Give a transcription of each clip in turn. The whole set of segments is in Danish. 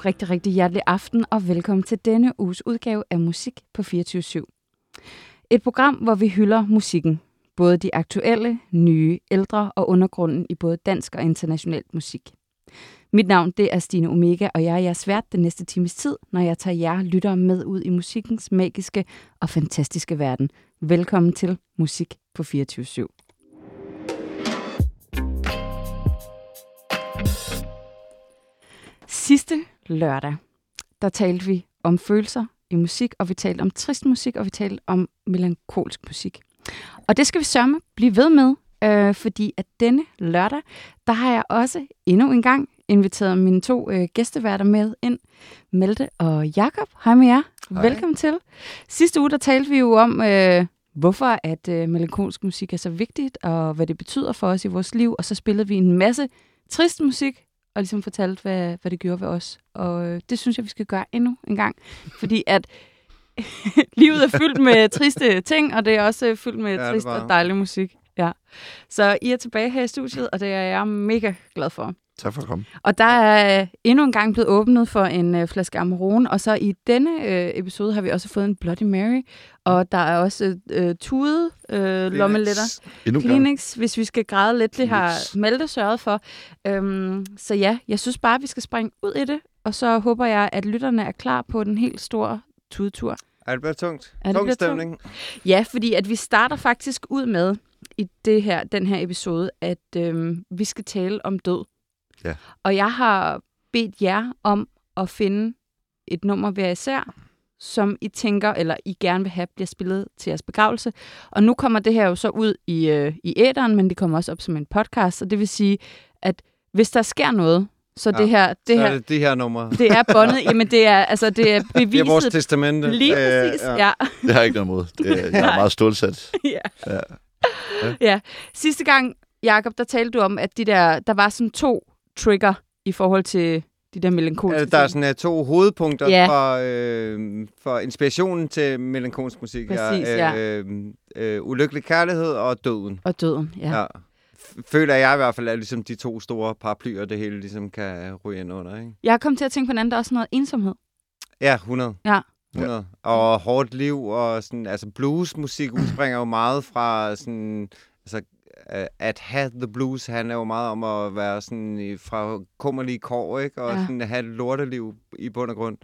og rigtig, rigtig hjertelig aften, og velkommen til denne uges udgave af Musik på 24/7. Et program, hvor vi hylder musikken. Både de aktuelle, nye, ældre og undergrunden i både dansk og internationalt musik. Mit navn det er Stine Omega, og jeg er jeres vært den næste times tid, når jeg tager jer lyttere med ud i musikkens magiske og fantastiske verden. Velkommen til Musik på 24/7. Sidste lørdag, der talte vi om følelser i musik, og vi talte om trist musik, og vi talte om melankolsk musik. Og det skal vi sørme blive ved med, fordi at denne lørdag, der har jeg også endnu en gang inviteret mine to gæsteværter med ind, Melte og Jakob. Hej med jer. Hej. Velkommen til. Sidste uge, der talte vi jo om, hvorfor at melankolsk musik er så vigtigt, og hvad det betyder for os i vores liv, og så spillede vi en masse trist musik, og ligesom fortalte, hvad det gjorde ved os. Og det synes jeg, vi skal gøre endnu en gang. Fordi at livet er fyldt med triste ting, og det er også fyldt med trist og dejlig musik. Ja. Så I er tilbage her i studiet, og det er jeg mega glad for. Tak for at komme. Og der er endnu en gang blevet åbnet for en flaske Amarone, og så i denne episode har vi også fået en Bloody Mary, og der er også tude, lommeletter, Kleenex, hvis vi skal græde lidt, det har Malte sørget for. Så ja, jeg synes bare, vi skal springe ud i det, og så håber jeg, at lytterne er klar på den helt store tudetur. Er det blevet tungt? Tung stemning? Ja, fordi at vi starter faktisk ud med i det her, den her episode, at vi skal tale om død. Ja. Og jeg har bedt jer om at finde et nummer hver især, som I tænker, eller I gerne vil have, bliver spillet til jeres begravelse. Og nu kommer det her jo så ud i æteren, men det kommer også op som en podcast. Og det vil sige, at hvis der sker noget, så det her... Det her nummer. Det er bundet. Jamen, det er beviset. Det er vores testamente. Lige præcis, ja. Det har jeg ikke noget imod. Jeg er meget stålsat. Ja. Sidste gang, Jakob, der talte du om, at der var sådan to trigger i forhold til de der melankolske ting. Der er sådan to hovedpunkter for inspirationen til melankolsk musik. Præcis, ulykkelig kærlighed og døden. Ja. Føler jeg i hvert fald, at ligesom de to store paraplyer, det hele ligesom kan ryge ind under, ikke? Jeg er kommet til at tænke på en anden, der er også noget ensomhed. Ja, 100. Ja. 100. Og hårdt liv og sådan, altså bluesmusik udspringer jo meget fra sådan, altså at have the blues handler jo meget om at være sådan fra kummerlige kår, ikke? Og sådan have et lorteliv i bund og grund.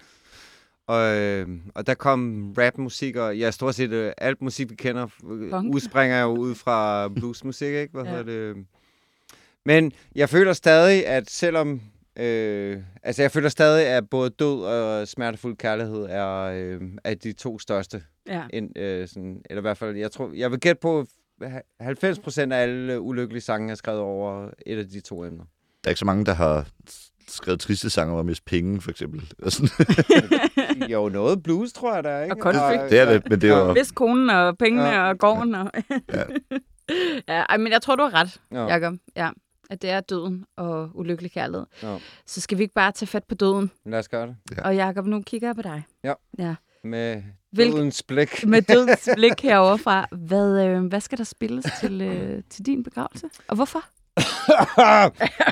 Og der kom rapmusik, og ja, stort set alt musik, vi kender, udspringer jo ud fra bluesmusik, ikke? Hvad hedder det? Men jeg føler stadig, at selvom... jeg føler stadig, at både død og smertefuld kærlighed er de to største. Ja. Eller i hvert fald, jeg tror... Jeg vil gætte på... 90% af alle ulykkelige sange er skrevet over et af de to emner. Der er ikke så mange, der har skrevet triste sange over at miste penge, for eksempel. Jo, noget blues, tror jeg, der er, ikke? Og konflikt. Det er det, men det er jo... Hvis konen og pengene og gården og... men jeg tror, du har ret, Jakob. Ja, at det er døden og ulykkelig kærlighed. Ja. Så skal vi ikke bare tage fat på døden? Lad os gøre det. Ja. Og Jakob, nu kigger jeg på dig. Ja. Med dødens blik. Med dødens blik herovre fra. Hvad skal der spilles til din begravelse? Og hvorfor?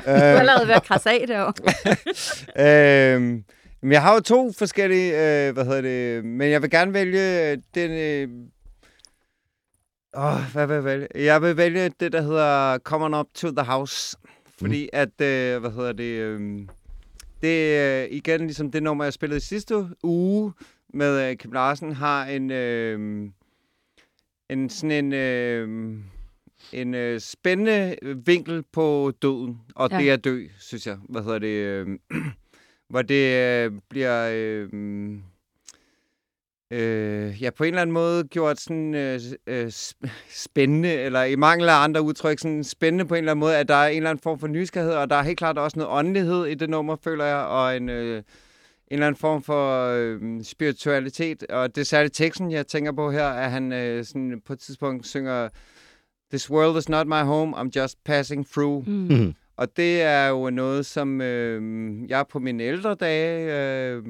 Jeg lavede ved at krasse af derovre. Jeg har jo to forskellige, men jeg vil gerne vælge den... hvad vil jeg vælge? Jeg vil vælge det, der hedder Come on up to the house. Fordi at, det er igen ligesom det nummer, jeg spillede i sidste uge, med Kim Larsen har en spændende vinkel på døden og det at dø, synes jeg. Hvor det bliver på en eller anden måde gjort sådan spændende, eller i mangel af andre udtryk, sådan spændende på en eller anden måde, at der er en eller anden form for nysgerrighed, og der er helt klart også noget åndelighed i det nummer, føler jeg, og en eller anden form for spiritualitet, og det er særligt teksten, jeg tænker på her, at han sådan på et tidspunkt synger "This world is not my home, I'm just passing through". Mm. Og det er jo noget, som jeg på mine ældre dage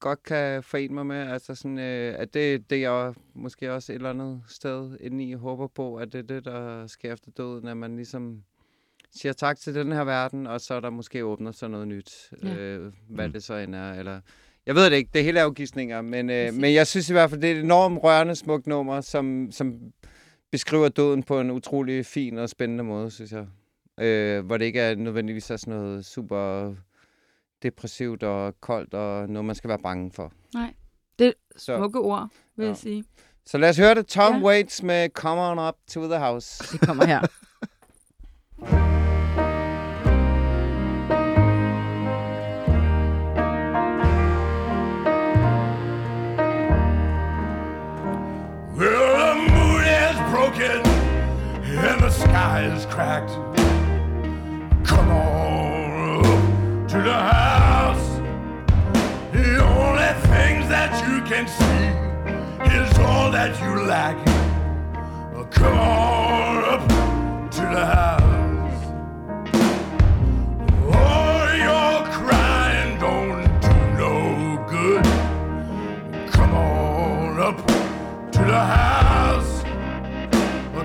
godt kan forene mig med, altså sådan, at det jeg måske også et eller andet sted indeni håber på, at det er det, der sker efter døden, at man ligesom siger tak til den her verden, og så der måske åbner sig noget nyt, hvad det så end er, eller... Jeg ved det ikke, det er hele afgidsninger, men jeg synes i hvert fald, det er et enormt rørende, smukt nummer, som beskriver døden på en utrolig fin og spændende måde, synes jeg. Hvor det ikke er nødvendigvis er sådan noget super depressivt og koldt, og noget, man skal være bange for. Nej, det er smukke ord, vil jeg sige. Så lad os høre det. Tom Waits med Come on up to the house. Det kommer her. And the sky is cracked. Come on up to the house. The only things that you can see is all that you lack. Come on up to the house. Oh, your crying don't do no good. Come on up to the house.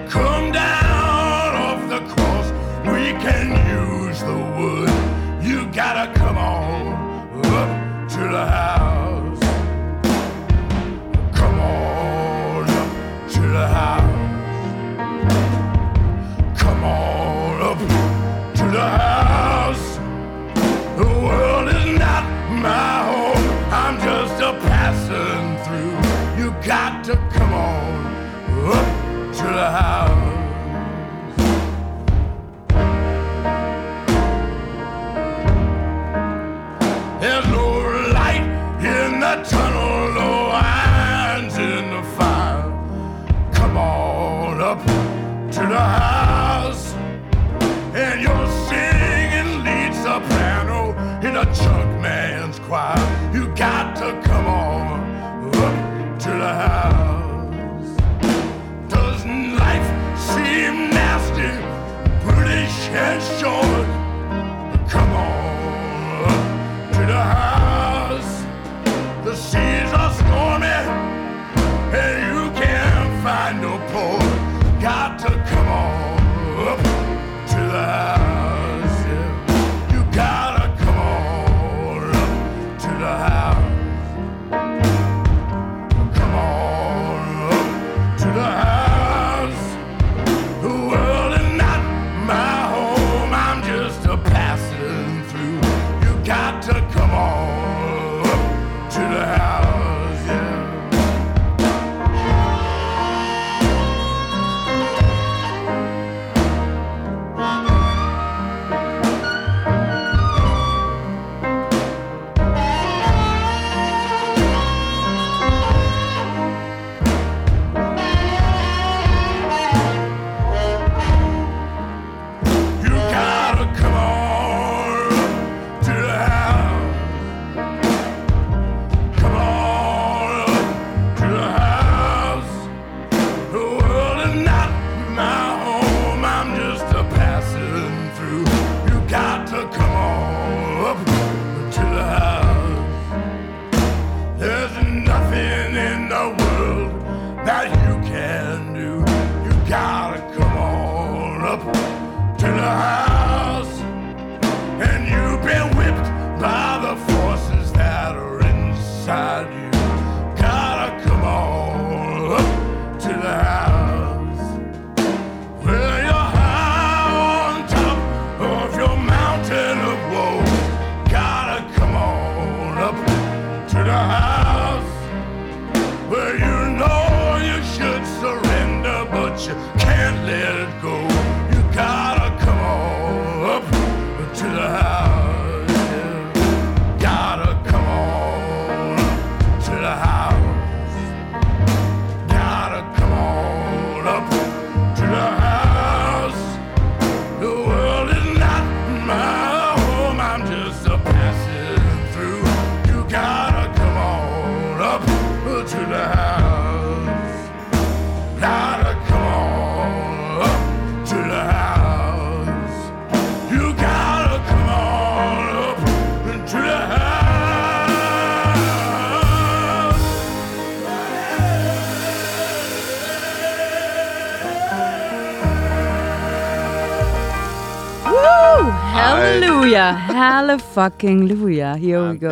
Come down off the cross, we can use the wood. You gotta come on up to the house. Come on up to the house. Come on up to the house. The world is not my home, I'm just a passing through. You got to come on up to the house. There's no light in the tunnel, no irons in the fire. Come on up to the house. And your singing lead soprano in a junk man's choir. You got to come on up to the house. And short, come on up to the house. The seas are stormy, and you can't find no port. Got to come on up to the house. Yeah. You gotta come on up to the house. Come on up to the house. To the house, gotta come on up Halleluja, hallefucking-luja. Here we go.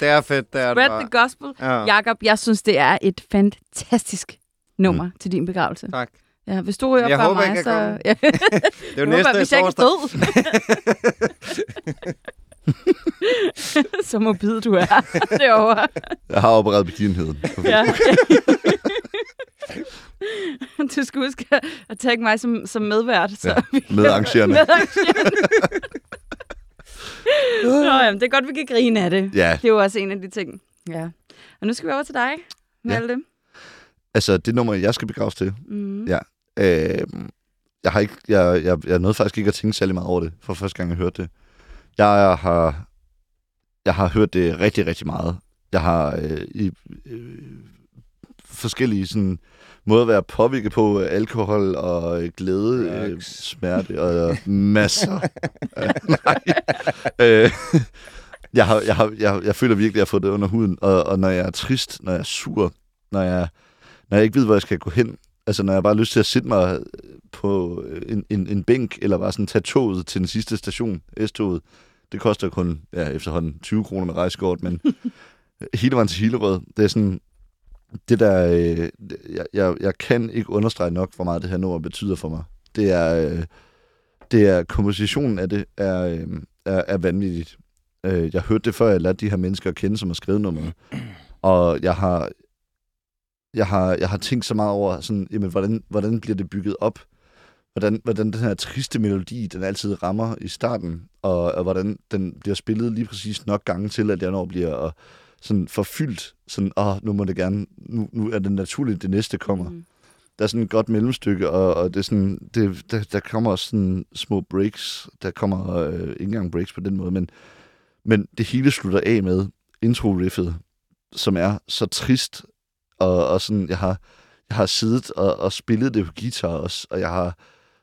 Det er fedt. Det er Spread the gospel. Ja. Jakob, jeg synes, det er et fantastisk nummer til din begravelse. Tak. Ja, hvis du ryger jeg fra mig, jeg så... Ja. Det er jo næste torsdag. Så morbid du er derovre. Jeg har oprettet begivenheden. Ja. Du skal huske at tage mig som medvært. Så ja, medarrangerende. Nå, jamen, det er godt, vi kan grine af det. Ja. Det er jo også en af de ting. Ja. Og nu skal vi over til dig, Malte. Ja. Altså, det nummer, jeg skal begraves til. Mm. Ja. Jeg nåede faktisk ikke at tænke særlig meget over det, for første gang, jeg hørte det. Jeg har hørt det rigtig, rigtig meget. Jeg har forskellige sådan måder at være påvirket på alkohol og glæde, smerte og masser. Jeg føler virkelig, at jeg har fået det under huden, og når jeg er trist, når jeg er sur, når jeg ikke ved, hvor jeg skal gå hen, altså når jeg bare har lyst til at sidde mig på en bænk, eller bare sådan tage toget til den sidste station, S-toget, det koster kun efterhånden 20 kroner med rejsekort, men hele vejen til Hillerød, det er sådan, det der, jeg kan ikke understrege nok, hvor meget det her nummer betyder for mig. Det er kompositionen af det er vanvittigt. Jeg hørte det, før jeg lærte de her mennesker at kende, som har skrevet nummeret, og jeg har tænkt så meget over, sådan, jamen, hvordan bliver det bygget op? Hvordan den her triste melodi, den altid rammer i starten, og hvordan den bliver spillet lige præcis nok gange til, at jeg når bliver sådan forfyldt, sådan, nu må det gerne, nu er det naturligt, det næste kommer. Mm. Der er sådan et godt mellemstykke, og det er sådan, der kommer også sådan små breaks, der kommer ikke engang breaks på den måde, men det hele slutter af med intro-riffet, som er så trist, og sådan, jeg har siddet og spillet det på guitar også, og jeg har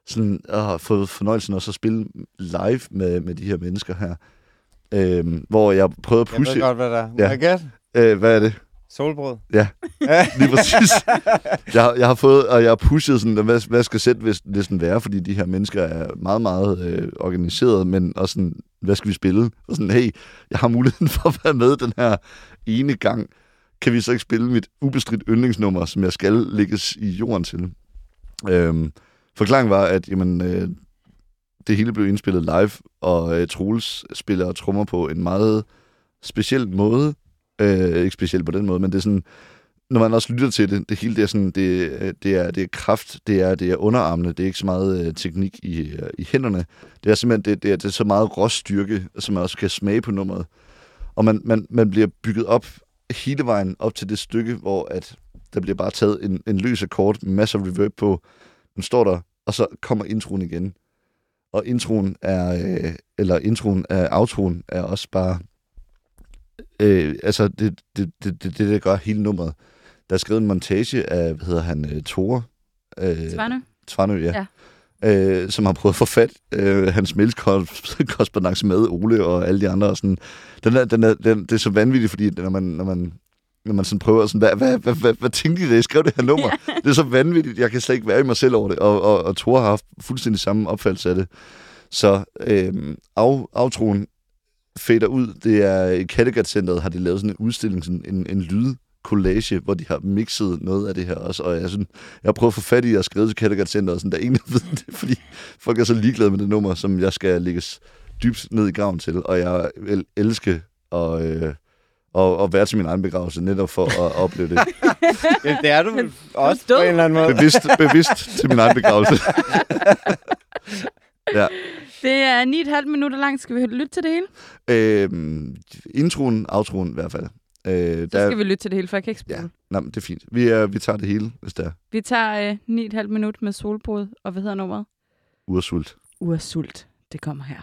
sådan, fået fornøjelsen også at spille live med de her mennesker her, hvor jeg prøvede at pushe... Jeg ved godt, hvad der er. Ja. Hvad er det? Solbrud. Ja, lige præcis. Jeg har fået, og jeg har pushet sådan, hvad skal sætlisten være, fordi de her mennesker er meget, meget organiserede, men også sådan, hvad skal vi spille? Og sådan, hey, jeg har muligheden for at være med den her ene gang. Kan vi så ikke spille mit ubestridt yndlingsnummer, som jeg skal lægges i jorden til? Forklaringen var, at jamen, det hele blev indspillet live, og Troels spiller og trommer på en meget speciel måde. Ikke speciel på den måde, men det er sådan, når man også lytter til det hele, det er sådan, det er kraft, det er underarmene, det er ikke så meget teknik i hænderne. Det er simpelthen det er så meget råstyrke, som man også kan smage på nummeret. Og man bliver bygget op hele vejen op til det stykke, hvor at der bliver bare taget en løs akkord, masser af reverb på, den står der, og så kommer introen igen. Og outroen er også bare... altså, det der gør hele nummeret. Der er skrevet en montage af, hvad hedder han, Tore? Tvarnø, ja. Som har prøvet at få fat hans mailkorrespondance med Ole og alle de andre. Og sådan. Det er så vanvittigt, fordi når man sådan prøver sådan, hvad tænkte I da I skrev det her nummer? Det er så vanvittigt, jeg kan slet ikke være i mig selv over det. Og Tore har haft fuldstændig samme opfattelse af det. Så aftroen fader ud. Det er i Kattegat-centeret, har de lavet sådan en udstilling, sådan en lydcollage, hvor de har mixet noget af det her også. Og jeg prøver at få fat i at skrive til Kattegat-centeret, sådan der ingen ved det, fordi folk er så ligeglade med det nummer, som jeg skal lægges dybt ned i graven til. Og jeg elsker og være til min egen begravelse, netop for at opleve det. Ja, det er du vel også på en eller anden måde. Bevidst til min egen begravelse. Ja. Det er 9,5 minutter langt. Skal vi lytte til det hele? Introen, outroen i hvert fald. Så skal vi lytte til det hele, for jeg kan ikke spille. Ja. Nej, men det er fint. Vi tager det hele, hvis det er. Vi tager 9,5 minutter med Solbrud, og hvad hedder nummeret? Ursult. Ursult. Det kommer her.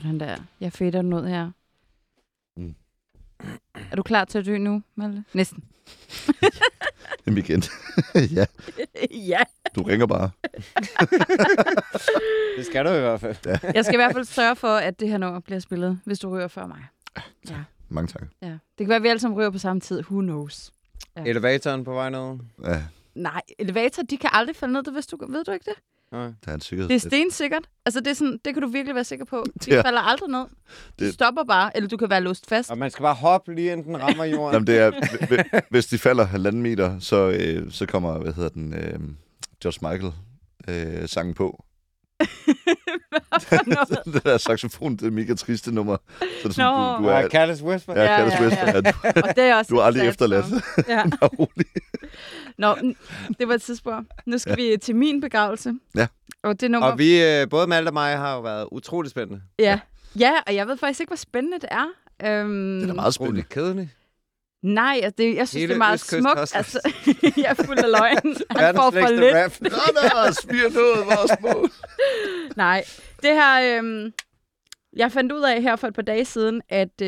Sådan der. Jeg fader den ud her. Mm. Er du klar til at dø nu, Malte? Næsten. En weekend. Ja. Ja. Du ringer bare. Det skal du i hvert fald. Ja. Jeg skal i hvert fald sørge for, at det her nummer bliver spillet, hvis du rører før mig. Ja. Mange tak. Ja. Det kan være, at vi alle sammen rører på samme tid. Who knows? Ja. Elevatoren på vej ned? Ja. Nej, elevator, de kan aldrig falde ned, hvis du ved du ikke det? Nej. Der er en sikkerhed. Det er stensikkert. Altså, det er sådan, det kan du virkelig være sikker på. De falder aldrig ned. De stopper bare, eller du kan være låst fast. Og man skal bare hoppe lige, inden den rammer jorden. Jamen, det er, hvis de falder 1,5 meter, så kommer, hvad hedder den, George Michael sangen på. Det der saxofon, det er mega triste nummer. Så det sådan, du er Careless Whisper. Ja, Careless Whisper. Ja. Og det er også du er aldrig efterladt. Ja. Nå, det var et tidsspur. Nu skal vi til min begravelse. Ja. Og det nummer. Og vi både Malte og mig har jo været utroligt spændende. Ja. Ja, og jeg ved faktisk ikke, hvor spændende det er. Det er meget spændende. Kedeligt. Nej, altså det, jeg synes, hele det er meget smukt. Altså, jeg er fuld af løgn. Han får for lidt. Randers, vi har nået vores mål. Nej, det her... jeg fandt ud af her for et par dage siden, at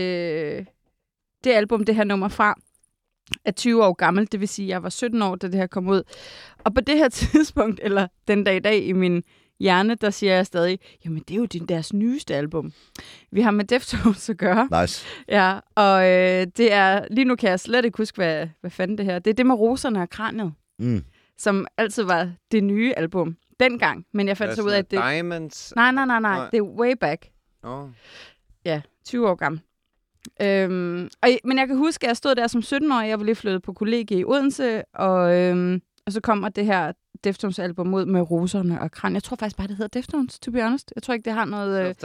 det album, det her nummer fra, er 20 år gammel. Det vil sige, at jeg var 17 år, da det her kom ud. Og på det her tidspunkt, eller den dag i dag i min hjerne, der siger jeg stadig, jamen det er jo deres nyeste album. Vi har med Deftones at gøre. Nice. Ja, og det er, lige nu kan jeg slet ikke huske, hvad fanden det her. Det er det med roserne og kraniet, som altid var det nye album dengang. Men jeg fandt så ud af, at det... Diamonds? Nej. Det er way back. Oh. Ja, 20 år gammel. Men jeg kan huske, at jeg stod der som 17-årig, jeg var lige flyttet på kollegie i Odense, og så kommer det her Deftones album ud med roserne og kran. Jeg tror faktisk bare, det hedder Deftones, to be honest. Jeg tror ikke, det har noget...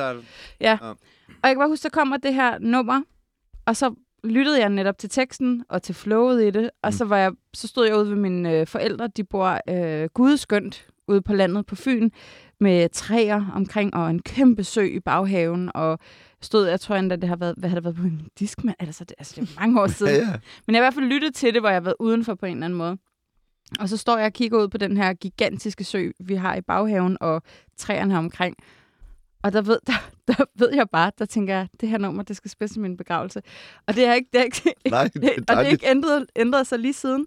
Ja. Og jeg kan bare huske, så kommer det her nummer, og så lyttede jeg netop til teksten og til flowet i det, og så stod jeg ude ved mine forældre. De bor gudskønt ude på landet på Fyn, med træer omkring, og en kæmpe sø i baghaven, og jeg tror endda, det har været, hvad har det været på en diskmand? Altså, det er mange år siden. Ja. Men jeg har i hvert fald lyttet til det, hvor jeg har været udenfor på en eller anden måde. Og så står jeg og kigger ud på den her gigantiske sø, vi har i baghaven, og træerne her omkring. Og der ved jeg bare, der tænker jeg, det her nummer, det skal spille til min begravelse. Og det har ikke ændret sig lige siden.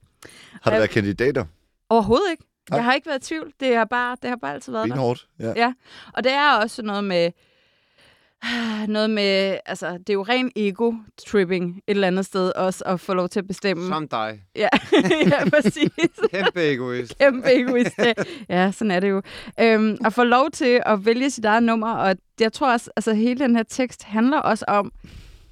Har der været kandidater? Overhovedet ikke. Nej. Jeg har ikke været i tvivl. Det har bare altid været benhårdt, der. Ja. Og det er også noget med, altså, det er jo ren ego-tripping et eller andet sted også, at få lov til at bestemme. Som dig. Ja, ja præcis. Kæmpe egoist. Kæmpe egoist, ja, sådan er det jo. At få lov til at vælge sit eget nummer, og jeg tror også, altså, hele den her tekst handler også om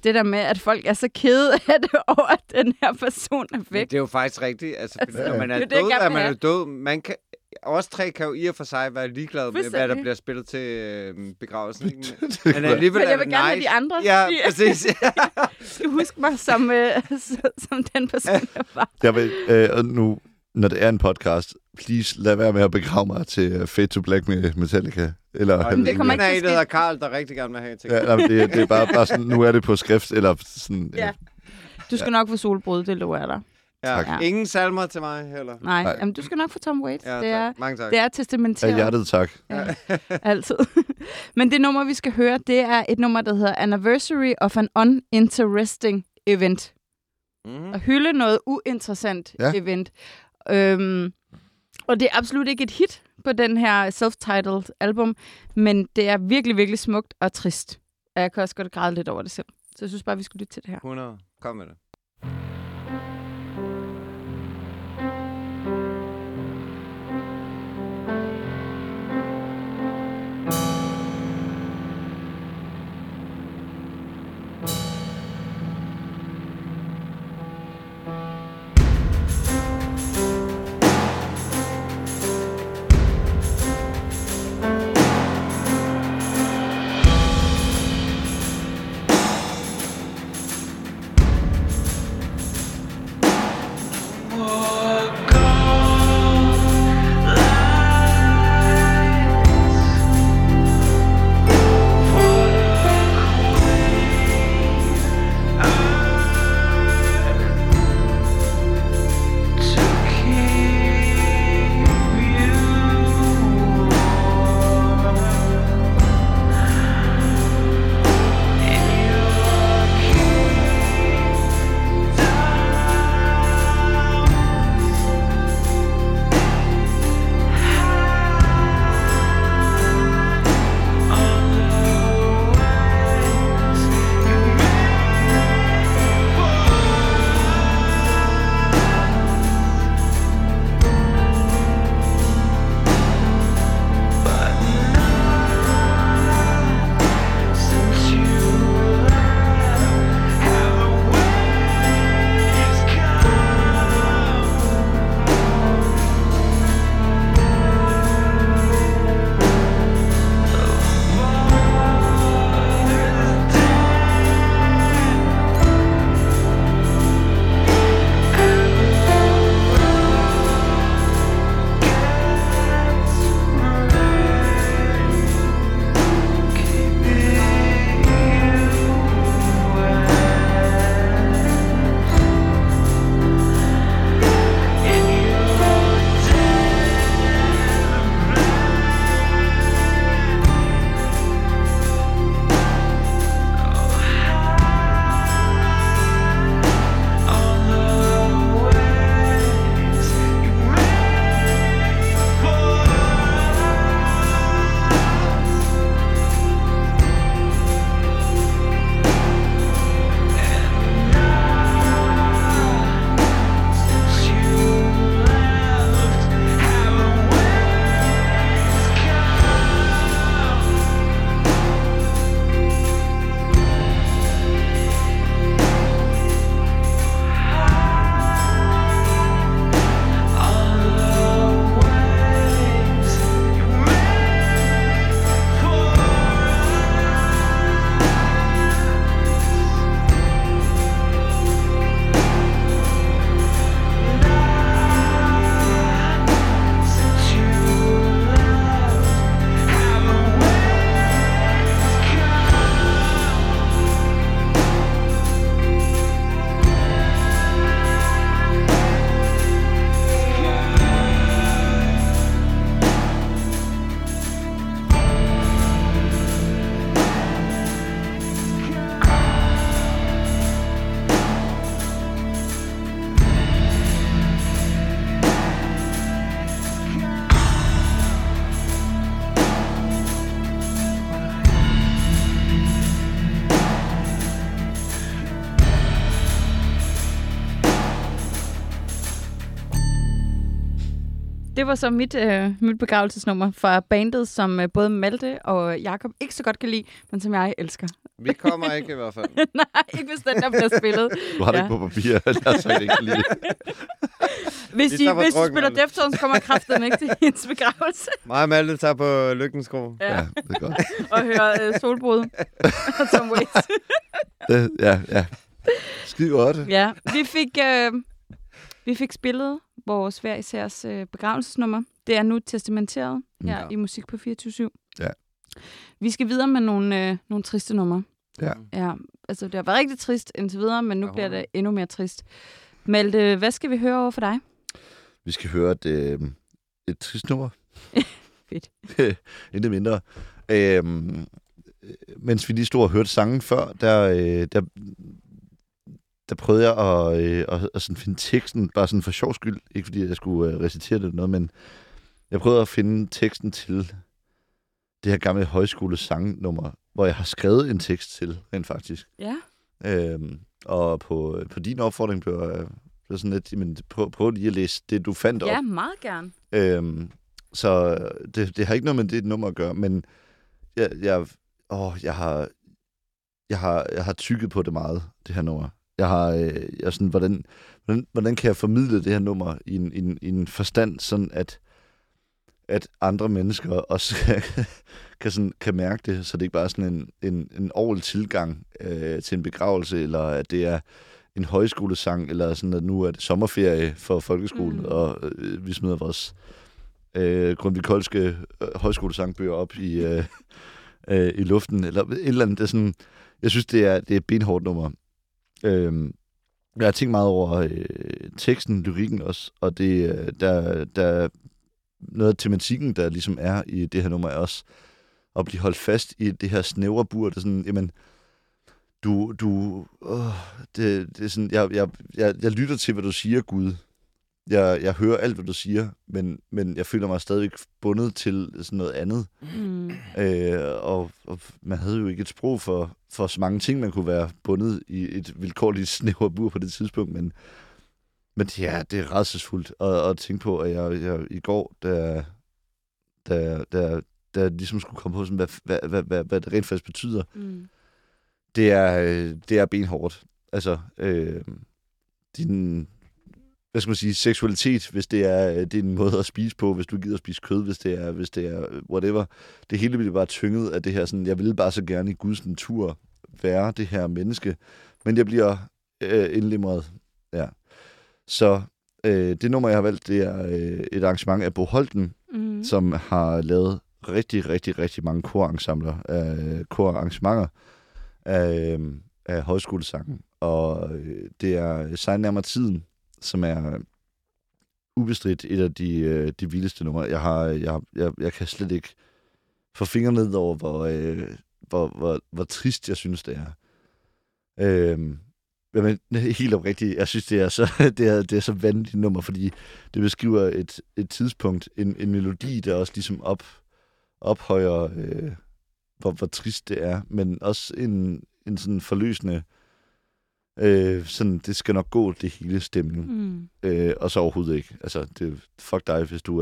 det der med, at folk er så kede af det over, at den her person er væk. Men det er jo faktisk rigtigt. Altså, når man er død, er man jo død. Man kan... Os tre kan jo i og for sig være ligeglade med, hvad der bliver spillet til begravelsen. Ikke? Men alligevel jeg vil gerne have de andre. Ja, præcis. Du husker mig som den person, jeg var. Jeg vil, nu, når det er en podcast, please lad være med at begrave mig til Fade to Black med Metallica. Eller det kommer ikke til at ske. Der Carl, der rigtig gerne vil have til. Ja, det er bare sådan, nu er det på skrift. Eller sådan, ja. Du skal nok få Solbrud, det lover jeg dig. Ja. Ingen salmer til mig heller. Nej. Jamen, du skal nok få Tom Waits. Ja, det er testamenteret. Af hjertet, tak. Ja. Altid. Men det nummer, vi skal høre, det er et nummer, der hedder Anniversary of an Uninteresting Event. Og hylde noget uinteressant event. Og det er absolut ikke et hit på den her self-titled album, men det er virkelig, virkelig smukt og trist. Og jeg kan også godt græde lidt over det selv. Så jeg synes bare, vi skulle lytte til det her. 100. Kom med det. Det var så mit begravelsesnummer fra bandet, som både Malte og Jakob ikke så godt kan lide, men som jeg elsker. Vi kommer ikke i hvert fald. Nej, ikke hvis den der bliver spillet. Du har det ikke på papir, jeg så ikke kan lide. Hvis du spiller Deftones, kommer kraften ikke til hendes begravelse. Mig og Malte tager på Lykkens Kro. Ja, det er godt. Og hører Solbrud og Tom Waits. Ja. Skide godt. Ja, vi fik spillet vores hver isærs begravelsesnummer. Det er nu testamenteret her i Musik på 24/7. Ja. Vi skal videre med nogle triste numre. Ja. Ja. Altså, det har været rigtig trist indtil videre, men nu bliver det endnu mere trist. Malte, hvad skal vi høre over for dig? Vi skal høre et trist nummer. Fedt. Intet mindre. Mens vi lige stod og hørte sangen før, der prøvede jeg at sådan finde teksten, bare sådan for sjov skyld. Ikke fordi jeg skulle recitere det eller noget, men jeg prøvede at finde teksten til det her gamle højskolesangnummer, hvor jeg har skrevet en tekst til, rent faktisk. Ja. Og på din opfordring blev jeg sådan lidt, men prøv lige at læse det, du fandt op. Ja, meget gerne. Så det har ikke noget med det nummer at gøre, men jeg har tygget på det meget, det her nummer. Jeg sådan, hvordan kan jeg formidle det her nummer i en forstand, sådan at andre mennesker også kan mærke det, så det ikke bare er sådan en årlig tilgang til en begravelse, eller at det er en højskolesang, eller sådan, at nu er det sommerferie for folkeskolen, og vi smider vores grundvikolske højskolesangbøger op i luften, eller et eller andet. Det er sådan, jeg synes, det er et benhårdt nummer. Jeg har tænkt meget over teksten, lyrikken også, og det der noget af tematikken, der ligesom er i det her nummer, er også at blive holdt fast i det her snævre bur, det er sådan, jamen, det er sådan, jeg lytter til, hvad du siger, Gud. Jeg hører alt, hvad du siger, men jeg føler mig stadig bundet til sådan noget andet. Og man havde jo ikke et sprog for så mange ting, man kunne være bundet i et vilkårligt snævre bur på det tidspunkt, men ja, det er rædselsfuldt at tænke på, at jeg i går, der ligesom skulle komme på, sådan, hvad det rent faktisk betyder, det er benhårdt. Altså, din... Hvad skal man sige, seksualitet, hvis det er en måde at spise på, hvis du gider at spise kød, hvis det er whatever. Det hele bliver bare tynget af det her sådan, jeg ville bare så gerne i Guds natur være det her menneske, men jeg bliver indlemret. Ja. Så det nummer, jeg har valgt, det er et arrangement af Bo Holten, som har lavet rigtig, rigtig, rigtig mange korarrangementer af højskolesangen. Og det er Sejn nærmere tiden, som er ubestridt et af de vildeste numre. Jeg kan slet ikke få fingre ned over, hvor trist jeg synes, det er. Men helt oprigtigt, jeg synes, det er så vanvittigt nummer, fordi det beskriver et tidspunkt, en melodi, der også ligesom ophøjer, hvor trist det er, men også en sådan forløsende, sådan, det skal nok gå, det hele stemning. Og så overhovedet ikke. Altså, fuck dig, hvis du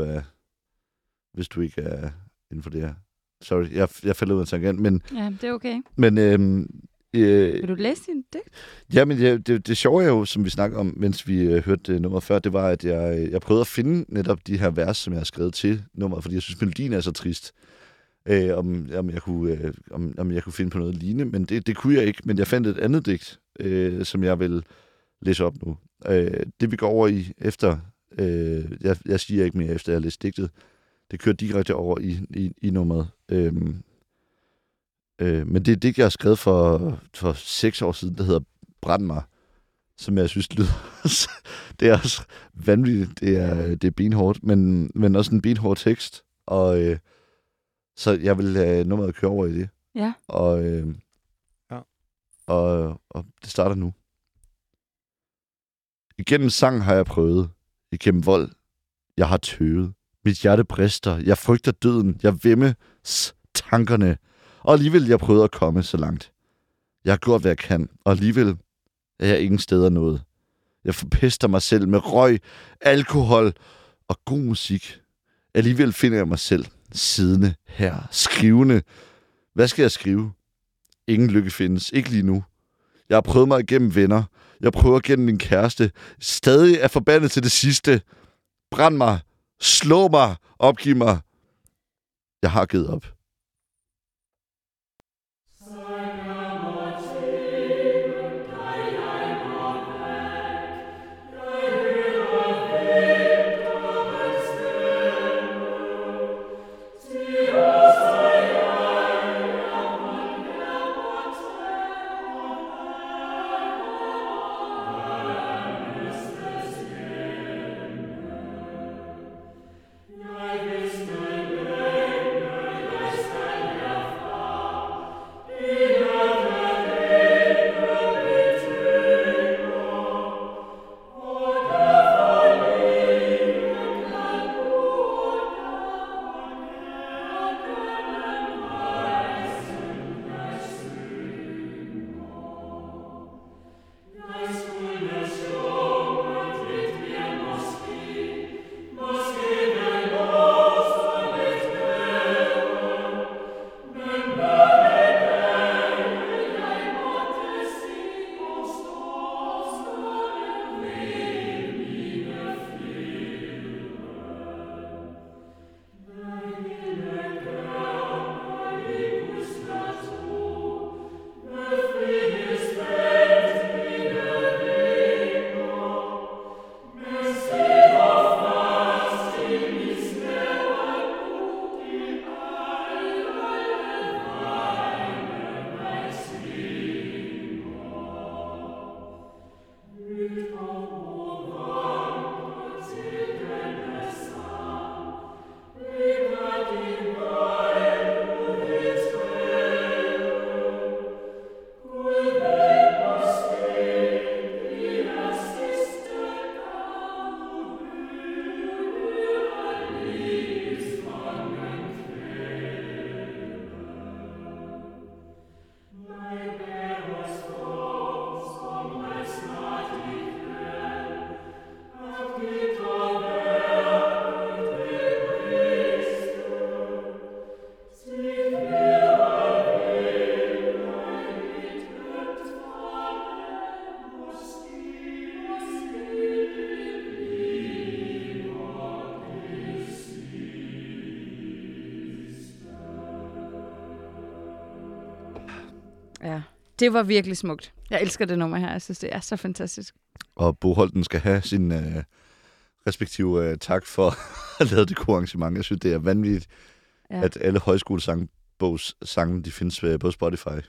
ikke er inden for det her. Sorry, jeg falder ud af en tangent, men... Ja, det er okay. Men... vil du læse din digt? Ja, men det sjove er jo, som vi snakkede om, mens vi hørte nummeret før, det var, at jeg prøvede at finde netop de her vers, som jeg har skrevet til nummeret, fordi jeg synes, melodien er så trist. Om jeg kunne finde på noget lignende, men det kunne jeg ikke. Men jeg fandt et andet digt, som jeg vil læse op nu. Det vi går over i efter, jeg siger ikke mere efter, jeg har læst digtet. Det kører direkte over i nummeret. Men det er digt, jeg har skrevet for 6 år siden, der hedder Brænd mig, som jeg synes lyder. Det er også vanvittigt. Det er benhårdt, men også en benhård tekst. Og... så jeg vil have nummeret køre over i det. Ja. Og det starter nu. Igennem sang har jeg prøvet. Igennem vold. Jeg har tøvet. Mit hjerte brister. Jeg frygter døden. Jeg væmmes tankerne. Og alligevel jeg prøver at komme så langt. Jeg har gjort, hvad jeg kan. Og alligevel er jeg ingen steder nået. Jeg forpester mig selv med røg, alkohol og god musik. Alligevel finder jeg mig selv siddende her, skrivende. Hvad skal jeg skrive? Ingen lykke findes, ikke lige nu. Jeg har prøvet mig igennem venner. Jeg prøver gennem min kæreste. Stadig er forbandet til det sidste. Brænd mig. Slå mig. Opgiv mig. Jeg har givet op. Det var virkelig smukt. Jeg elsker det nummer her. Jeg synes, det er så fantastisk. Og Bo Holten skal have sin respektive tak for at lave det gode arrangement. Jeg synes, det er vanvittigt, at alle højskolesangbogssange, de findes på Spotify.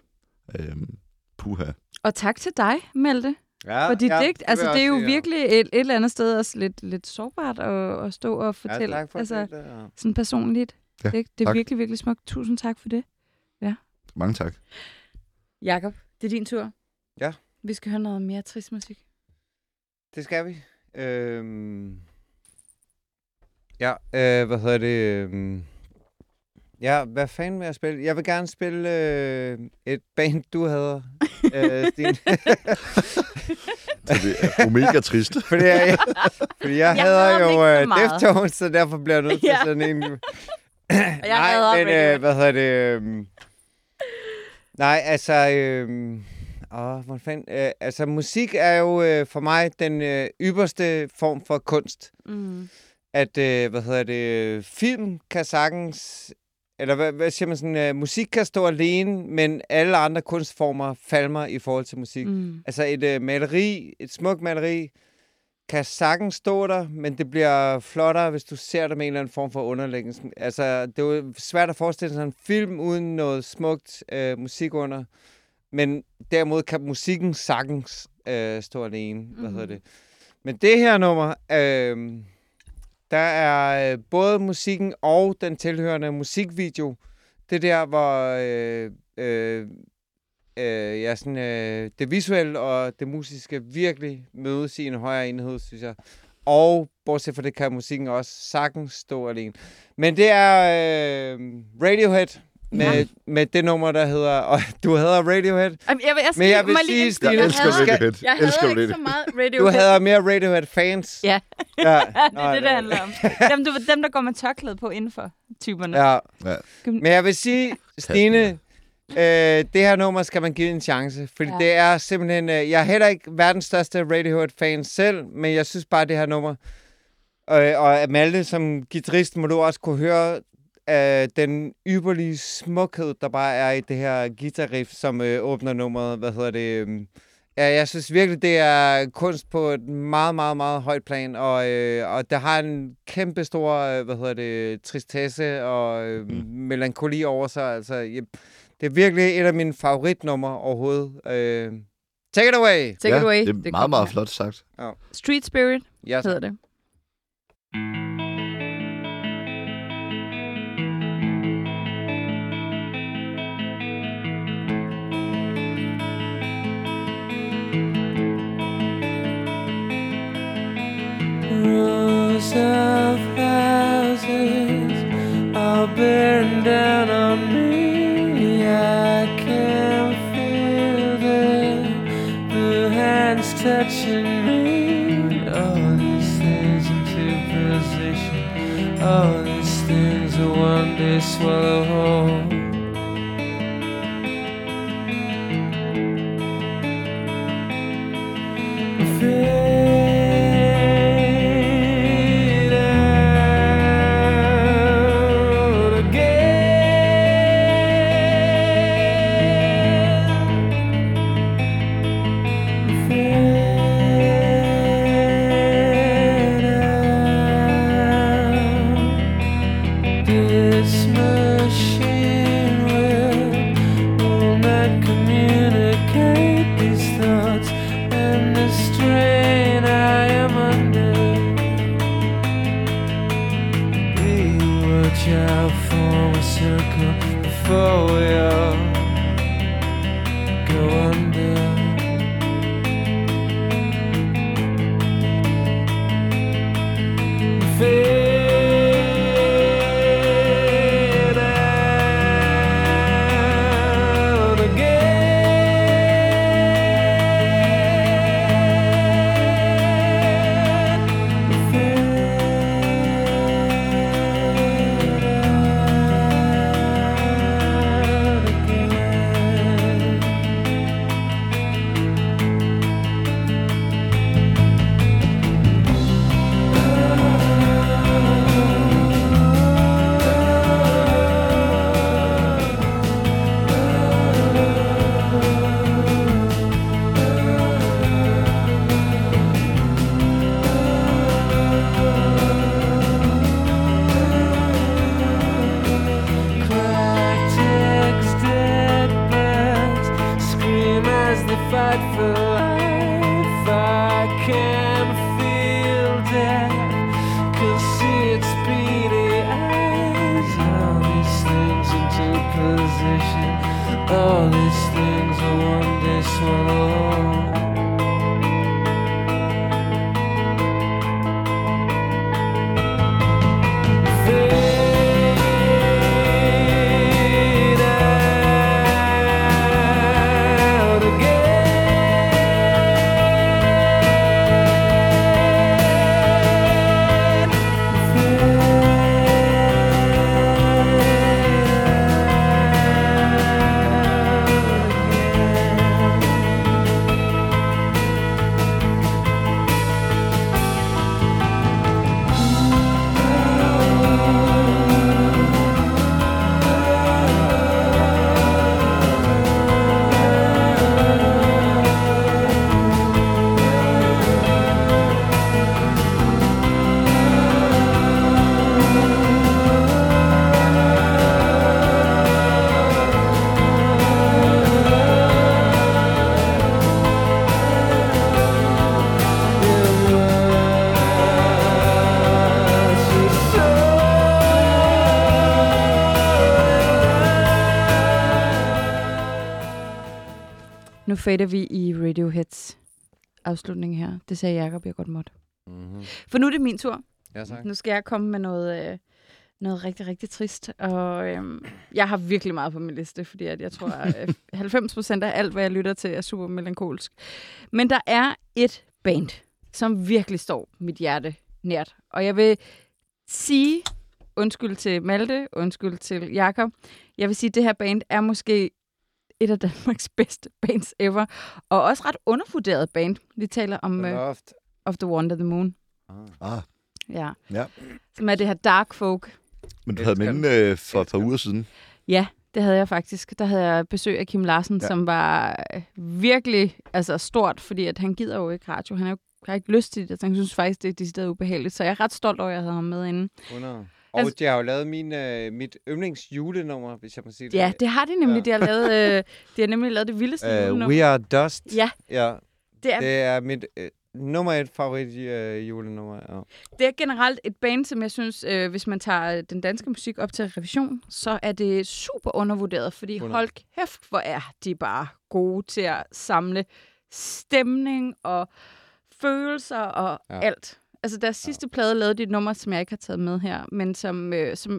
Puha. Og tak til dig, Melte. Ja, for dit digt. Altså, det er jo virkelig et eller andet sted også lidt sårbart at stå og fortælle. Ja, sådan personligt. Ja, det er virkelig, virkelig smukt. Tusind tak for det. Ja. Mange tak. Jakob, det er din tur. Ja. Vi skal høre noget mere trist musik. Det skal vi. Hvad fanden vil jeg spille? Jeg vil gerne spille et band, du hader, Stine. Det er omega trist. fordi jeg hader jo Deftones, så derfor bliver jeg nødt til sådan en... Nej, altså... musik er jo for mig den ypperste form for kunst. Mm. At, film kan sagtens... Eller hvad siger man sådan? Musik kan stå alene, men alle andre kunstformer falmer i forhold til musik. Mm. Altså et maleri, et smukt maleri, kan sagtens stå der, men det bliver flottere, hvis du ser det med en eller anden form for underlæggelse. Altså, det er jo svært at forestille sig en film uden noget smukt musik under, men derimod kan musikken sagtens stå alene. Men det her nummer, der er både musikken og den tilhørende musikvideo. Det der, hvor det visuelle og det musiske virkelig mødes i en højere enhed, synes jeg. Og bortset fra det, kan musikken også sagtens stå alene. Men det er Radiohead med det nummer, der hedder... Og du hader Radiohead. Jeg vil sige, Stine... Jeg elsker Radiohead. Ikke så meget Radiohead. Du hader mere Radiohead-fans. Ja. Det handler om. Dem, der går med tørklæde på indenfor, typerne. Ja. Men jeg vil sige, Stine... det her nummer skal man give en chance, fordi det er simpelthen... jeg er heller ikke verdens største Radiohead-fan selv, men jeg synes bare, det her nummer... og Malte, som guitarist, må du også kunne høre den ypperlige smukhed, der bare er i det her guitar-riff, som åbner nummeret. Hvad hedder det? Jeg synes virkelig, det er kunst på et meget, meget, meget højt plan, og der har en kæmpe stor, tristesse og melankoli over sig. Altså... Det er virkelig et af mine favoritnummer overhovedet. Take it away! Take it away. Det er det meget, meget flot sagt. Ja. Street Spirit hedder det. Rows of houses are burned down on me. I can feel the blue hands touching me. All these things into position. All these things will one day swallow whole. Nu fader vi i Radioheads afslutning her. Det sagde Jacob, jeg godt måtte. For nu er det min tur. Ja, tak. Nu skal jeg komme med noget, noget rigtig, rigtig trist. Og jeg har virkelig meget på min liste, fordi at jeg tror, at 90% af alt, hvad jeg lytter til, er super melankolsk. Men der er et band, som virkelig står mit hjerte nært. Og jeg vil sige, undskyld til Malte, undskyld til Jakob. Jeg vil sige, at det her band er måske et af Danmarks bedste bands ever. Og også ret undervurderet band. Vi taler om Of the Wonder the Moon. Ah. Ja. Ja. Som er det her dark folk. Men du havde med for et par uger siden. Ja, det havde jeg faktisk. Der havde jeg besøg af Kim Larsen, som var virkelig stort, fordi at han gider jo ikke radio. Han har ikke lyst til det, så han synes faktisk, det er decideret ubehageligt. Så jeg er ret stolt over, at jeg havde ham med inden. Og de har jo lavet mit yndlingsjulenummer, hvis jeg må sige det. Ja, det har de nemlig. Ja. De har nemlig lavet det vildeste julenummer. We are Dust. Ja. Ja. Det er mit nummer et favorit julenummer. Ja. Det er generelt et band, som jeg synes, hvis man tager den danske musik op til revision, så er det super undervurderet, fordi hold kæft, hvor er de bare gode til at samle stemning og følelser og alt. Altså deres sidste plade lavede de et nummer, som jeg ikke har taget med her, men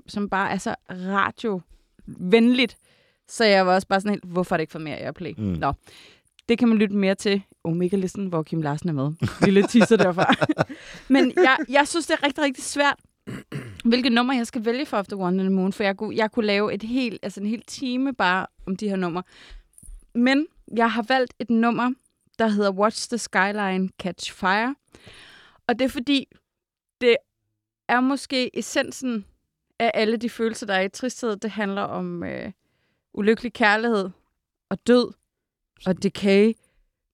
som bare er så radiovenligt, så jeg var også bare sådan helt, hvorfor har det ikke fået mere Airplay? Mm. Nå, det kan man lytte mere til Omega-listen, hvor Kim Larsen er med. Lille teaser derfra. Men jeg synes, det er rigtig, rigtig svært, hvilket nummer jeg skal vælge for After One in the Moon, for jeg kunne lave en hel time bare om de her numre. Men jeg har valgt et nummer, der hedder Watch the Skyline Catch Fire. Og det er fordi, det er måske essensen af alle de følelser, der er i tristhed. Det handler om ulykkelig kærlighed og død og decay,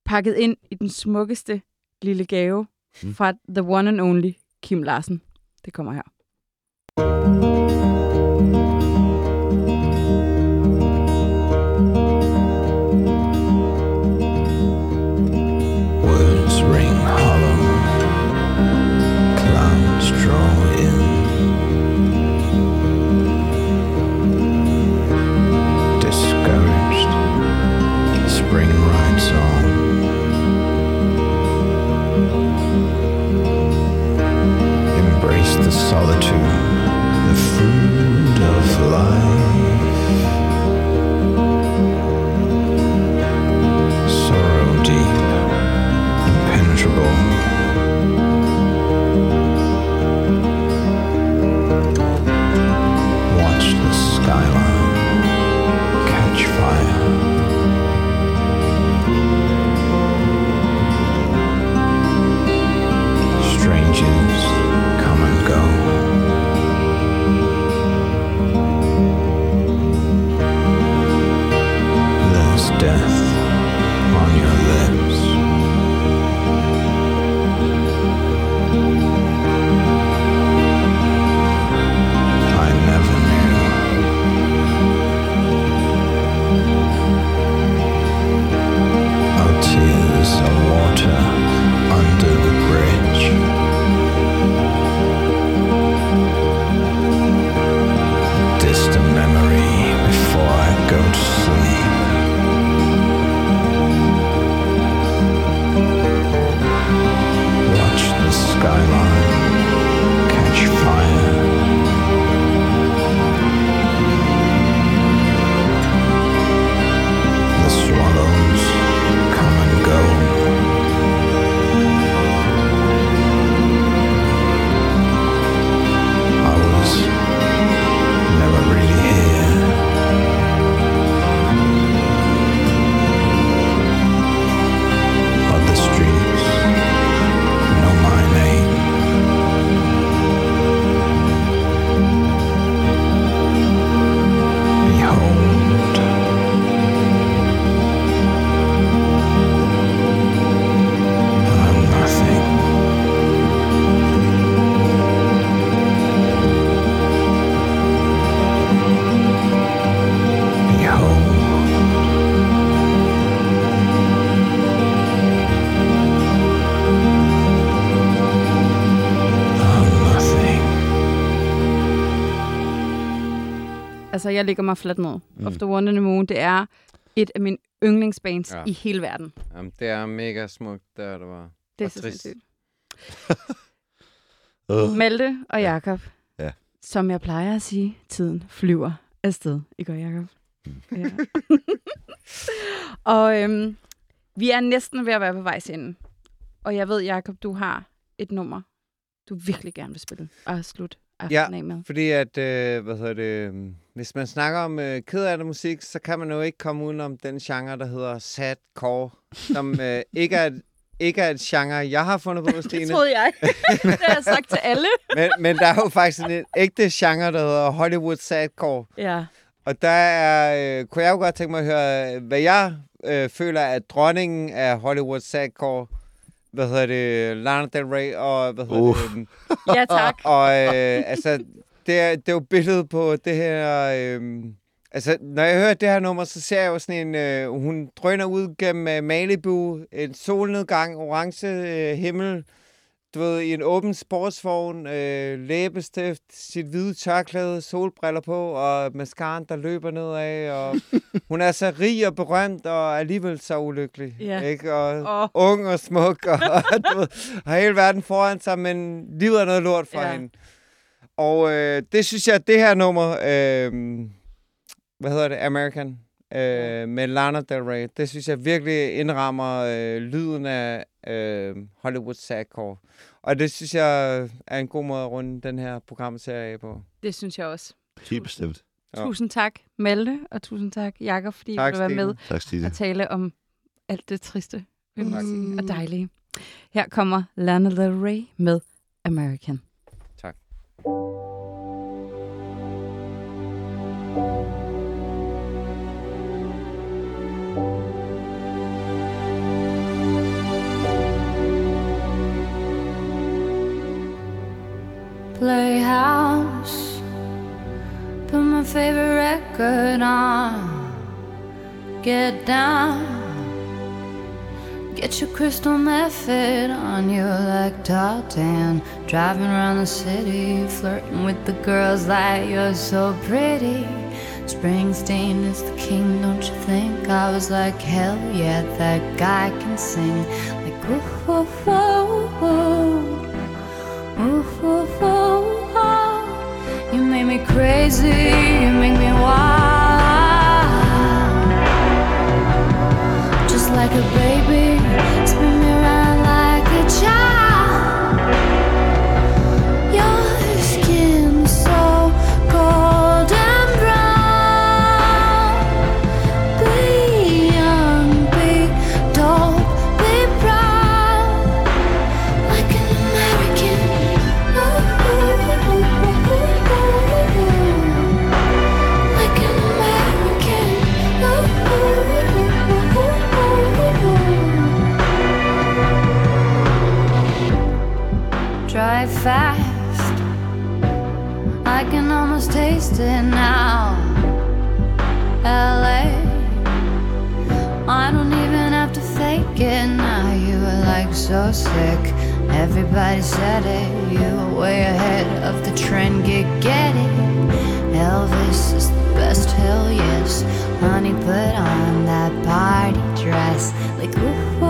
pakket ind i den smukkeste lille gave fra The One and Only Kim Larsen. Det kommer her. Altså, jeg ligger mig fladt ned. After Wonder Moon, det er et af mine yndlingsbands i hele verden. Jamen, det er mega smukt, der var. Det er så sindssygt. Malte og Jakob. Ja. Som jeg plejer at sige, tiden flyver afsted. Ikke godt, Jacob? Ja. Og vi er næsten ved at være på vejs ende. Og jeg ved, Jacob, du har et nummer, du virkelig gerne vil spille og slutte aftenen af med. Ja, fordi at, hvis man snakker om ked af det musik, så kan man jo ikke komme udenom den genre, der hedder sadcore, som ikke er et genre, jeg har fundet på, Stine. Det troede jeg. Det har jeg sagt til alle. men der er jo faktisk en ægte genre, der hedder Hollywood sadcore. Ja. Og der er, kunne jeg jo godt tænke mig at høre, hvad jeg føler, at dronningen af Hollywood sadcore, Lana Del Rey, og ja, tak. Og det er jo billedet på det her, når jeg hører det her nummer, så ser jeg jo sådan en, hun drøner ud gennem Malibu, en solnedgang, orange himmel, du ved, i en åben sportsvogn, læbestift, sit hvide tørklæde, solbriller på, og mascaraen, der løber nedad, og hun er så rig og berømt, og alligevel så ulykkelig, ikke? Og ung og smuk, og du ved, har hele verden foran sig, men livet er noget lort for hende. Og det synes jeg, det her nummer, American, med Lana Del Rey, det synes jeg virkelig indrammer lyden af Hollywood sadcore. Og det synes jeg er en god måde at runde den her programserie af på. Det synes jeg også. Helt bestemt. Tusind tak, Malte, og tusind tak, Jakob, fordi du ville være med og tale om alt det triste og dejlige. Her kommer Lana Del Rey med American. Tak. Playhouse, put my favorite record on. Get down, get your crystal method on your lactose tan. Driving around the city, flirting with the girls like you're so pretty. Springsteen is the king, don't you think? I was like, hell yeah, that guy can sing. Like, ooh, ooh, ooh, ooh, ooh, ooh, ooh. You make me crazy, you make me wild. Just like a baby, spin me around like a child. Your skin so cold and brown. Be young, be dope, be proud. Like an American. Ooh, ooh, ooh. Drive fast, I can almost taste it now. LA, I don't even have to fake it now. You were like so sick, everybody said it. You were way ahead of the trend, get it. Elvis is the best, hell yes. Honey, put on that party dress. Like, ooh.